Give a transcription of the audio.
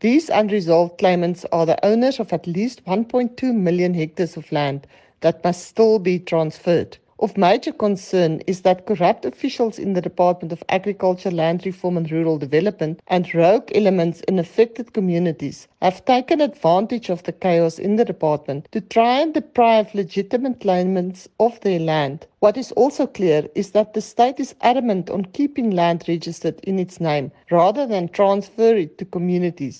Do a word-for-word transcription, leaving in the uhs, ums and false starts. These unresolved claimants are the owners of at least one point two million hectares of land that must still be transferred. Of major concern is that corrupt officials in the Department of Agriculture, Land Reform and Rural Development and rogue elements in affected communities have taken advantage of the chaos in the department to try and deprive legitimate claimants of their land. What is also clear is that the state is adamant on keeping land registered in its name rather than transfer it to communities.